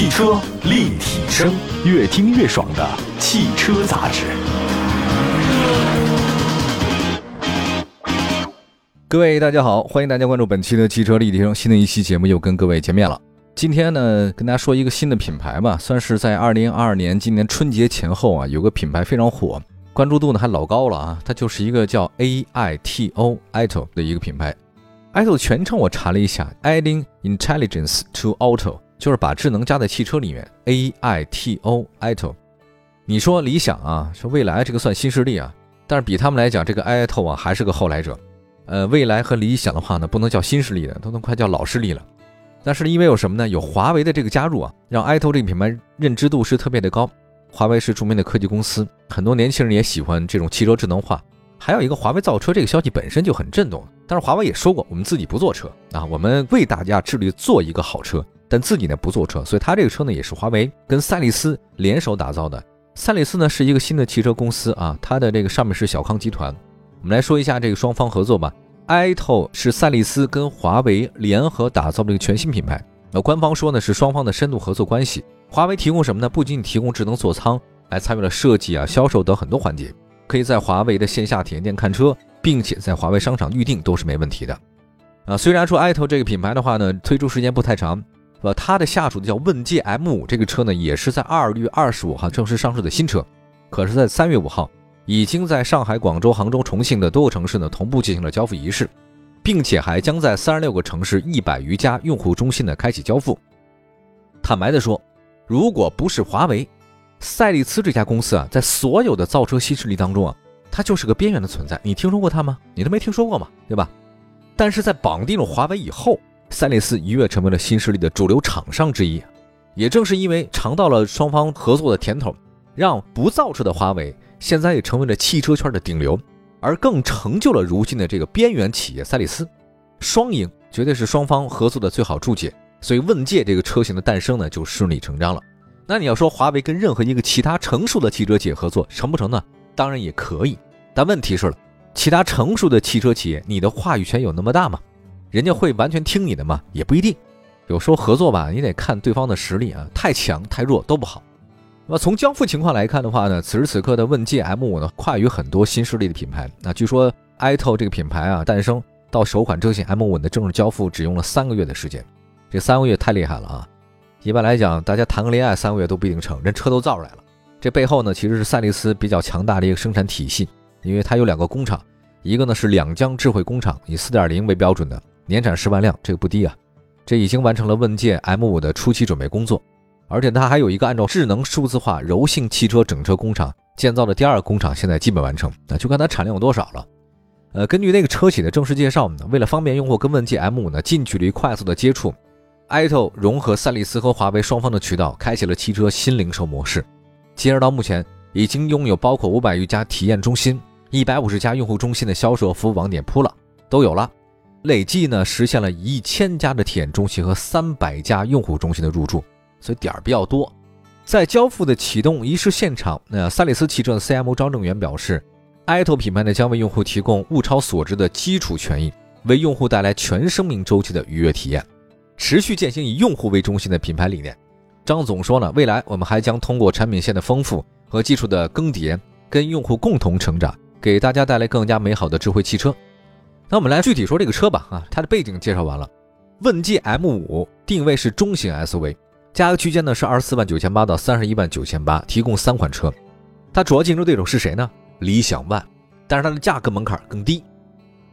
汽车立体声，越听越爽的汽车杂志。各位大家好，欢迎大家关注本期的汽车立体声，新的一期节目又跟各位见面了。今天呢，跟大家说一个新的品牌吧，算是在2022年今年春节前后啊，有个品牌非常火，关注度呢还老高了啊，它就是一个叫 AITO 的一个品牌。AITO 全称我查了一下 ，Adding intelligence to auto， 就是把智能加在汽车里面。AITO， 你说理想啊，说未来这个算新势力啊，但是比他们来讲，这个 AITO 啊还是个后来者。未来和理想的话呢，不能叫新势力了，都能快叫老势力了。但是因为有什么呢？有华为的这个加入啊，让 AITO 这个品牌认知度是特别的高。华为是著名的科技公司，很多年轻人也喜欢这种汽车智能化。还有一个华为造车这个消息本身就很震动，但是华为也说过，我们自己不做车啊，我们为大家致力做一个好车，但自己呢不做车，所以它这个车呢也是华为跟赛力斯联手打造的。赛力斯呢是一个新的汽车公司啊，它的这个上面是小康集团。我们来说一下这个双方合作吧。AITO 是赛力斯跟华为联合打造的一个全新品牌。官方说呢是双方的深度合作关系。华为提供什么呢？不仅提供智能座舱，还参与了设计啊、销售等很多环节，可以在华为的线下体验店看车，并且在华为商场预定都是没问题的。虽然说 AITO 这个品牌的话呢，推出时间不太长，它的下属的叫问界 M5 这个车呢，也是在2月25号正式上市的新车，可是在3月5号，已经在上海、广州、杭州、重庆的多个城市呢，同步进行了交付仪式，并且还将在36个城市100余家用户中心呢开启交付。坦白的说，如果不是华为，赛力斯这家公司啊，在所有的造车新势力当中啊，它就是个边缘的存在。你听说过它吗？你都没听说过嘛，对吧？但是在绑定了华为以后，赛力斯一跃成为了新势力的主流厂商之一。也正是因为尝到了双方合作的甜头，让不造车的华为现在也成为了汽车圈的顶流，而更成就了如今的这个边缘企业赛力斯。双赢绝对是双方合作的最好注解。所以问界这个车型的诞生呢，就顺理成章了。那你要说华为跟任何一个其他成熟的汽车企业合作成不成呢？当然也可以，但问题是了，其他成熟的汽车企业，你的话语权有那么大吗？人家会完全听你的吗？也不一定。有时候合作吧，你得看对方的实力啊，太强太弱都不好。那么从交付情况来看的话呢，此时此刻的问界 M5 呢，跨越很多新势力的品牌。那据说 AITO 这个品牌啊，诞生到首款车型 M5 的正式交付只用了3个月的时间。这3个月太厉害了啊！一般来讲，大家谈个恋爱3个月都不一定成，人车都造出来了。这背后呢，其实是赛力斯比较强大的一个生产体系，因为它有2个工厂，一个呢是两江智慧工厂，以 4.0 为标准的，年产10万辆，这个不低啊。这已经完成了问界 M5 的初期准备工作，而且它还有一个按照智能数字化柔性汽车整车工厂建造的第2工厂，现在基本完成，那就看它产量有多少了。根据那个车企的正式介绍呢，为了方便用户跟问界 M5 呢近距离快速的接触。AITO 融合赛力斯和华为双方的渠道，开启了汽车新零售模式。截止到目前，已经拥有包括500余家体验中心、150家用户中心的销售服务网点铺了，都有了。累计呢，实现了1000家的体验中心和300家用户中心的入驻，所以点儿比较多。在交付的启动仪式现场，赛力斯汽车的 CMO 张正元表示， AITO 品牌呢将为用户提供物超所值的基础权益，为用户带来全生命周期的愉悦体验。持续践行以用户为中心的品牌理念。张总说呢，未来我们还将通过产品线的丰富和技术的更迭，跟用户共同成长，给大家带来更加美好的智慧汽车。那我们来具体说这个车吧它的背景介绍完了。问界 M5 定位是中型 SUV， 价格区间呢是249800到319800，提供3款车。它主要竞争对手是谁呢？理想ONE，但是它的价格门槛更低。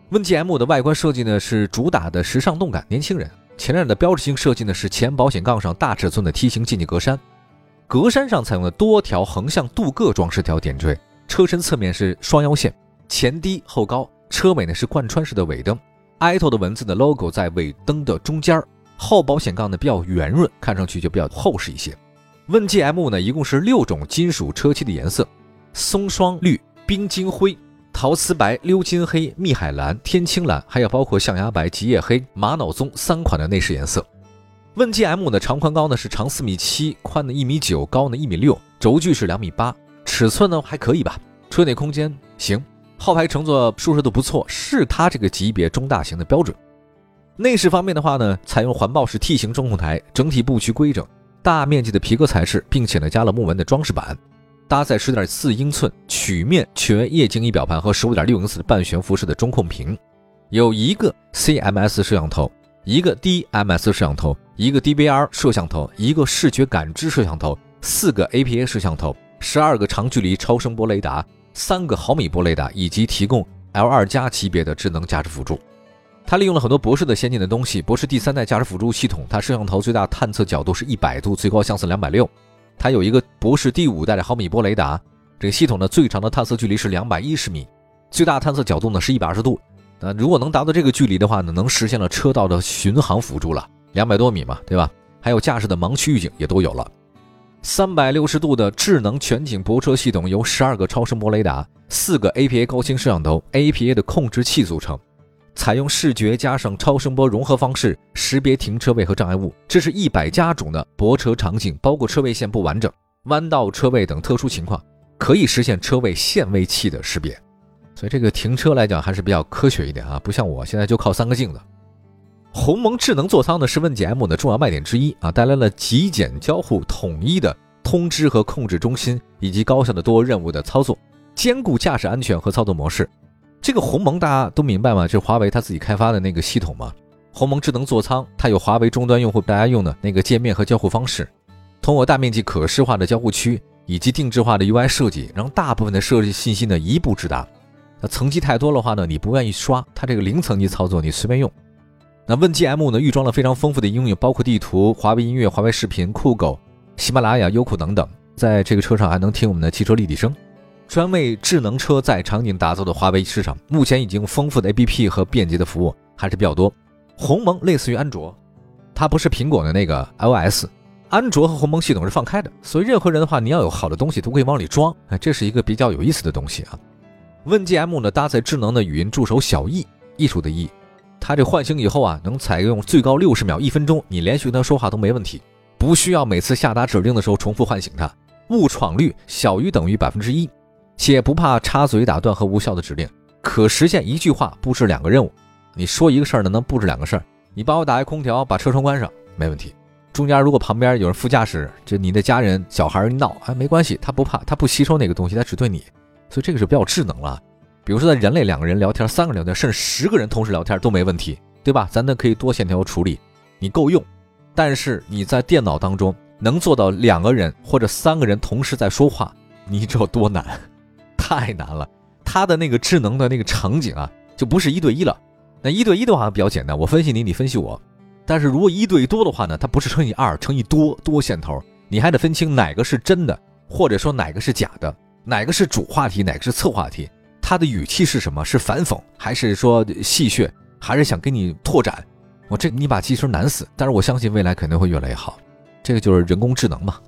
问界 M5 的外观设计呢是主打的时尚动感年轻人。前脸的标志性设计呢是前保险杠上大尺寸的梯形进气格栅，格栅上采用了多条横向镀铬装饰条点缀，车身侧面是双腰线，前低后高，车尾呢是贯穿式的尾灯， AITO 的文字的 logo 在尾灯的中间，后保险杠呢比较圆润，看上去就比较厚实一些。问界 M5 呢一共是6种金属车漆的颜色，松霜绿、冰晶灰、陶瓷白、鎏金黑、蜜海蓝、天青蓝，还有包括象牙白、极夜黑、玛瑙棕3款的内饰颜色。问界 M 的长宽高呢是长4.7米，宽的1.9米，高呢1.6米，轴距是2.8米，尺寸呢还可以吧，车内空间行，后排乘坐舒适度不错，是它这个级别中大型的标准。内饰方面的话呢，采用环抱式T型中控台，整体布局规整，大面积的皮革材质，并且呢加了木纹的装饰板，搭载 10.4 英寸曲面全液晶仪表盘和 15.6英寸的半悬浮式的中控屏，有一个 CMS 摄像头，一个 DMS 摄像头，一个 DVR 摄像头，一个视觉感知摄像头，4个 APA 摄像头，12个长距离超声波雷达，3个毫米波雷达，以及提供 L2+ 级别的智能驾驶辅助。它利用了很多博士的先进的东西，博士第3代驾驶辅助系统，它摄像头最大探测角度是100度，最高像素260。它有一个博士第5代的毫米波雷达，这个系统呢最长的探测距离是210米，最大探测角度呢是120度。那如果能达到这个距离的话呢，能实现了车道的巡航辅助了，200多米嘛，对吧？还有驾驶的盲区预警也都有了。360度的智能全景泊车系统由12个超声波雷达、4个 APA 高清摄像头、APA 的控制器组成，采用视觉加上超声波融合方式识别停车位和障碍物，这是100加种的泊车场景，包括车位线不完整、弯道车位等特殊情况，可以实现车位限位器的识别。所以这个停车来讲还是比较科学一点啊，不像我现在就靠3个镜子。鸿蒙智能座舱呢是问界 M5 的重要卖点之一啊，带来了极简交互、统一的通知和控制中心，以及高效的多任务的操作，兼顾驾驶安全和操作模式。这个鸿蒙大家都明白吗？就是华为他自己开发的那个系统嘛。鸿蒙智能座舱它有华为终端用户大家用的那个界面和交互方式，通过大面积可视化的交互区以及定制化的 UI 设计，让大部分的设计信息呢一步直达。那层级太多的话呢，你不愿意刷，它这个零层级操作你随便用。那问界 M5 呢预装了非常丰富的应用，包括地图、华为音乐、华为视频、酷狗、喜马拉雅、优酷等等，在这个车上还能听我们的汽车立体声。专为智能车载场景打造的华为市场，目前已经丰富的 APP 和便捷的服务还是比较多。鸿蒙类似于安卓，它不是苹果的那个 iOS， 安卓和鸿蒙系统是放开的，所以任何人的话，你要有好的东西都可以往里装，这是一个比较有意思的东西啊。问界 M 呢搭载智能的语音助手小艺，艺术的艺，它这唤醒以后啊，能采用最高60秒，1分钟，你连续跟它说话都没问题，不需要每次下达指令的时候重复唤醒它，误闯率小于等于 1%。且不怕插嘴打断和无效的指令，可实现一句话布置2个任务。你说一个事儿呢，能布置2个事儿。你帮我打开空调，把车窗关上，没问题。中间如果旁边有人副驾驶，就你的家人、小孩闹，哎，没关系，他不怕，他不吸收那个东西，他只对你。所以这个是比较智能了。比如说在人类2个人聊天、3个人聊天，甚至10个人同时聊天都没问题，对吧？咱呢可以多线条处理，你够用。但是你在电脑当中能做到2个人或者3个人同时在说话，你知道多难？太难了，它的那个智能的那个场景啊，就不是1对1了。那1对1的话比较简单，我分析你，你分析我。但是如果1对多的话呢，它不是乘以2，乘以多线头，你还得分清哪个是真的，或者说哪个是假的，哪个是主话题，哪个是侧话题。它的语气是什么？是反讽，还是说戏谑，还是想跟你拓展？我这你把机器人难死。但是我相信未来肯定会越来越好，这个就是人工智能嘛。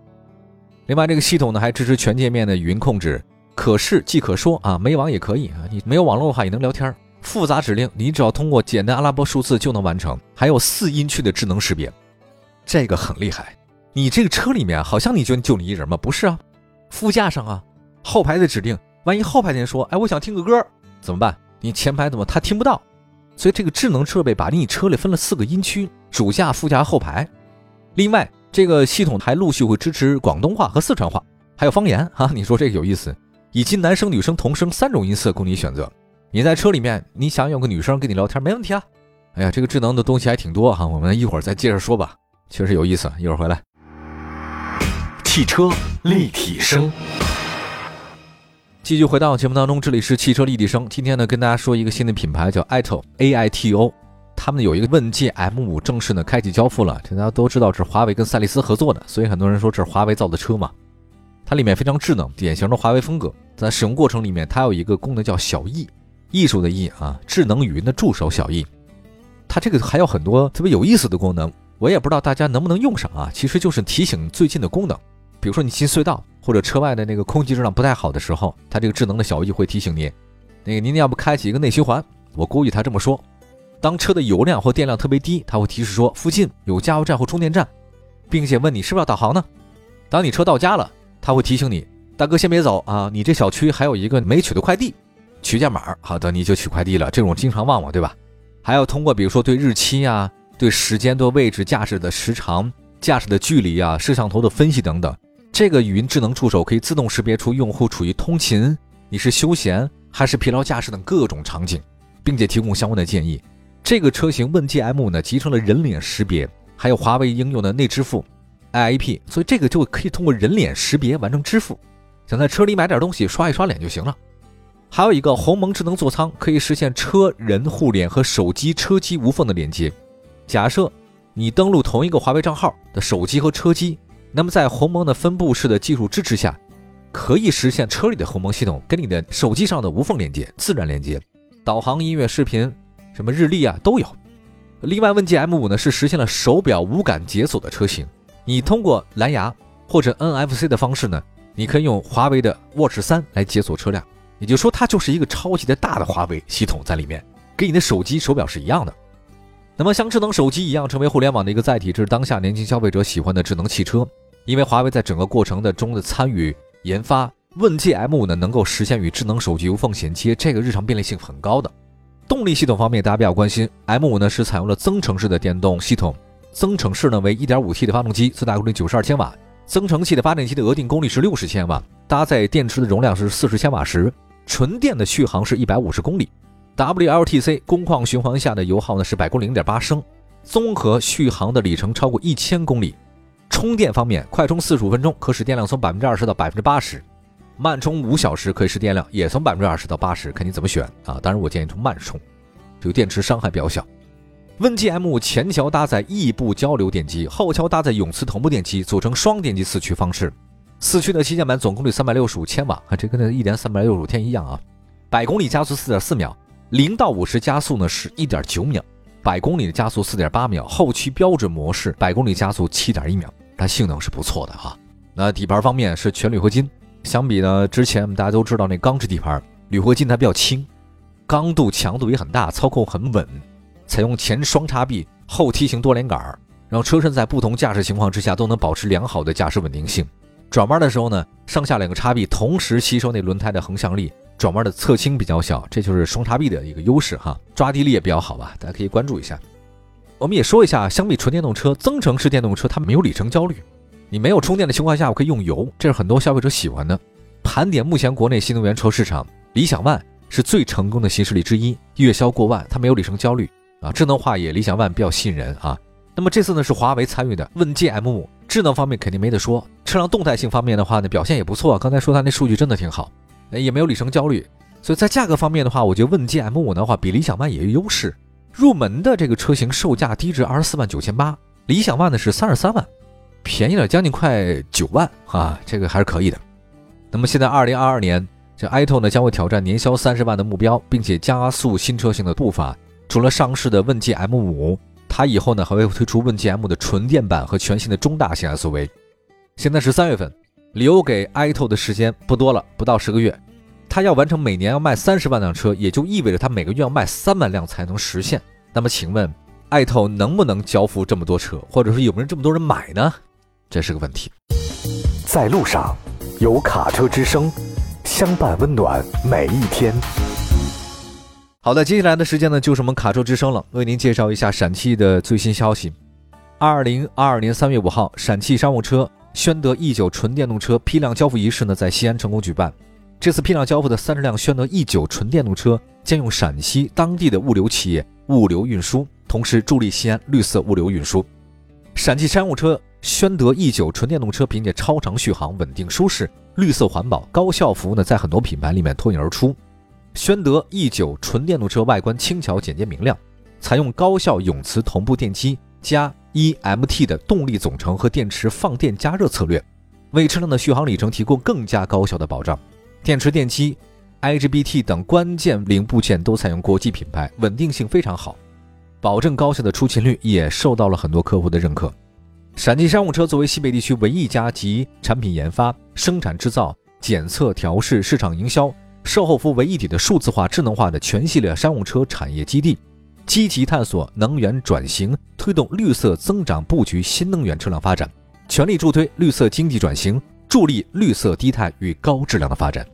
另外，这个系统呢还支持全界面的语音控制。可视即可说啊，没网也可以啊，你没有网络的话也能聊天。复杂指令你只要通过简单阿拉伯数字就能完成，还有4音区的智能识别，这个很厉害。你这个车里面好像你觉得就你一人吗？不是啊，副驾上啊，后排的指令，万一后排的人说，哎，我想听个歌怎么办？你前排怎么他听不到？所以这个智能设备把你车里分了4个音区，主驾、副驾、后排。另外，这个系统还陆续会支持广东话和四川话，还有方言啊。你说这个有意思。以及男生女生同声3种音色供你选择。你在车里面，你想有个女生跟你聊天没问题啊。哎呀，这个智能的东西还挺多啊，我们一会儿再接着说吧，确实有意思，一会儿回来。汽车立体声，继续回到节目当中，这里是汽车立体声。今天呢，跟大家说一个新的品牌叫 AITO AITO， 他们有一个问界 M5 正式呢开启交付了。大家都知道是华为跟赛力斯合作的，所以很多人说这是华为造的车嘛。它里面非常智能，典型的华为风格。在使用过程里面，它有一个功能叫小艺，艺术的艺啊，智能语音的助手小艺。它这个还有很多特别有意思的功能，我也不知道大家能不能用上啊。其实就是提醒最近的功能，比如说你进隧道或者车外的那个空气质量不太好的时候，它这个智能的小艺会提醒你，那个您要不开启一个内循环？我估计它这么说。当车的油量或电量特别低，它会提示说附近有加油站或充电站，并且问你是不是要导航呢？当你车到家了，他会提醒你，大哥先别走啊，你这小区还有一个没取的快递，取件码，好的，你就取快递了，这种经常忘我，对吧？还要通过比如说对日期啊、对时间、对位置、驾驶的时长，驾驶的距离啊、摄像头的分析等等。这个语音智能助手可以自动识别出用户处于通勤、你是休闲还是疲劳驾驶等各种场景，并且提供相关的建议。这个车型问界 M5 呢，集成了人脸识别，还有华为应用的内支付 AIP， 所以这个就可以通过人脸识别完成支付，想在车里买点东西刷一刷脸就行了。还有一个鸿蒙智能座舱，可以实现车人互联和手机车机无缝的连接。假设你登录同一个华为账号的手机和车机，那么在鸿蒙的分布式的技术支持下，可以实现车里的鸿蒙系统跟你的手机上的无缝连接、自然连接，导航、音乐、视频、什么日历啊都有。另外，问界 M5 呢是实现了手表无感解锁的车型，你通过蓝牙或者 NFC 的方式呢，你可以用华为的 Watch 3来解锁车辆。也就是说，它就是一个超级的大的华为系统在里面，跟你的手机、手表是一样的。那么像智能手机一样成为互联网的一个载体，这是当下年轻消费者喜欢的智能汽车。因为华为在整个过程的中的参与研发，问界 M5 呢能够实现与智能手机无缝衔接，这个日常便利性很高的。动力系统方面大家比较关心， M5 呢是采用了增程式的电动系统，增程式呢为 1.5T 的发动机，最大功率92千瓦，增程器的发电机的额定功率是60千瓦，搭载电池的容量是40千瓦时，纯电的续航是150公里。WLTC 工况循环下的油耗呢是100公里 0.8 升，综合续航的里程超过1000公里。充电方面，快充45分钟可使电量从 20% 到 80%， 慢充5小时可以使电量也从 20% 到 80%， 看你怎么选啊！当然我建议从慢充，这个电池伤害比较小。问界 M5 前桥搭载异步交流电机，后桥搭载永磁同步电机，组成双电机四驱方式。四驱的旗舰版总功率365千瓦，这跟一年365天一样啊。百公里加速4.4秒，0到50加速呢是1.9秒，百公里的加速4.8秒，后驱标准模式百公里加速7.1秒，但性能是不错的啊。那底盘方面是全铝合金，相比呢之前我们大家都知道那钢制底盘，铝合金它比较轻，刚度强度也很大，操控很稳，采用前双叉臂后梯形多连杆，让车身在不同驾驶情况之下都能保持良好的驾驶稳定性。转弯的时候呢，上下两个叉臂同时吸收那轮胎的横向力，转弯的侧倾比较小，这就是双叉臂的一个优势哈，抓地力也比较好吧，大家可以关注一下。我们也说一下，相比纯电动车，增程式电动车它没有里程焦虑，你没有充电的情况下我可以用油，这是很多消费者喜欢的。盘点目前国内新能源车市场，理想ONE是最成功的新势力之一，月销过万，它没有里程焦虑啊，智能化也理想ONE比较吸引人啊。那么这次呢是华为参与的问界 M5， 智能方面肯定没得说，车辆动态性方面的话呢表现也不错，刚才说它那数据真的挺好，也没有里程焦虑，所以在价格方面的话，我觉得问界 M5 的话比理想ONE也有优势。入门的这个车型售价低至24万9千8，理想ONE呢是33万，便宜了将近快9万啊，这个还是可以的。那么现在2022年，这 AITO 呢将会挑战年销30万的目标，并且加速新车型的步伐。除了上市的问界 M5，它以后呢还会推出问界 M 的纯电版和全新的中大型 SUV。 现在是3月份，留给 AITO 的时间不多了，不到10个月，它要完成每年要卖30万辆车，也就意味着它每个月要卖3万辆才能实现。那么请问 AITO 能不能交付这么多车，或者说有没有这么多人买呢？这是个问题。在路上有卡车之声，相伴温暖每一天。好的，接下来的时间呢就是我们卡车之声了，为您介绍一下陕汽的最新消息。2022年3月5号，陕汽商务车宣德 E9 纯电动车批量交付仪式呢在西安成功举办。这次批量交付的30辆宣德 E9 纯电动车将用陕西当地的物流企业物流运输，同时助力西安绿色物流运输。陕汽商务车宣德 E9 纯电动车凭借超长续航、稳定舒适、绿色环保、高效服务呢，在很多品牌里面脱颖而出。宣德 E9 纯电动车外观轻巧、简洁、明亮，采用高效永磁同步电机加 EMT 的动力总成和电池放电加热策略，为车辆的续航里程提供更加高效的保障。电池、电机、IGBT 等关键零部件都采用国际品牌，稳定性非常好，保证高效的出勤率也受到了很多客户的认可。陕汽商务车作为西北地区唯一一家集产品研发、生产制造、检测调试、市场营销、售后服务为一体的数字化智能化的全系列商务车产业基地，积极探索能源转型，推动绿色增长布局新能源车辆发展，全力助推绿色经济转型，助力绿色低碳与高质量的发展。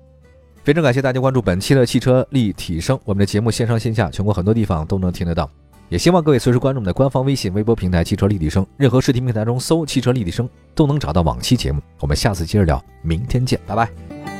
非常感谢大家关注本期的汽车立体声，我们的节目线上线下全国很多地方都能听得到。也希望各位随时关注我们的官方微信、微博平台“汽车立体声”，任何视听平台中搜“汽车立体声”都能找到往期节目。我们下次接着聊，明天见，拜拜。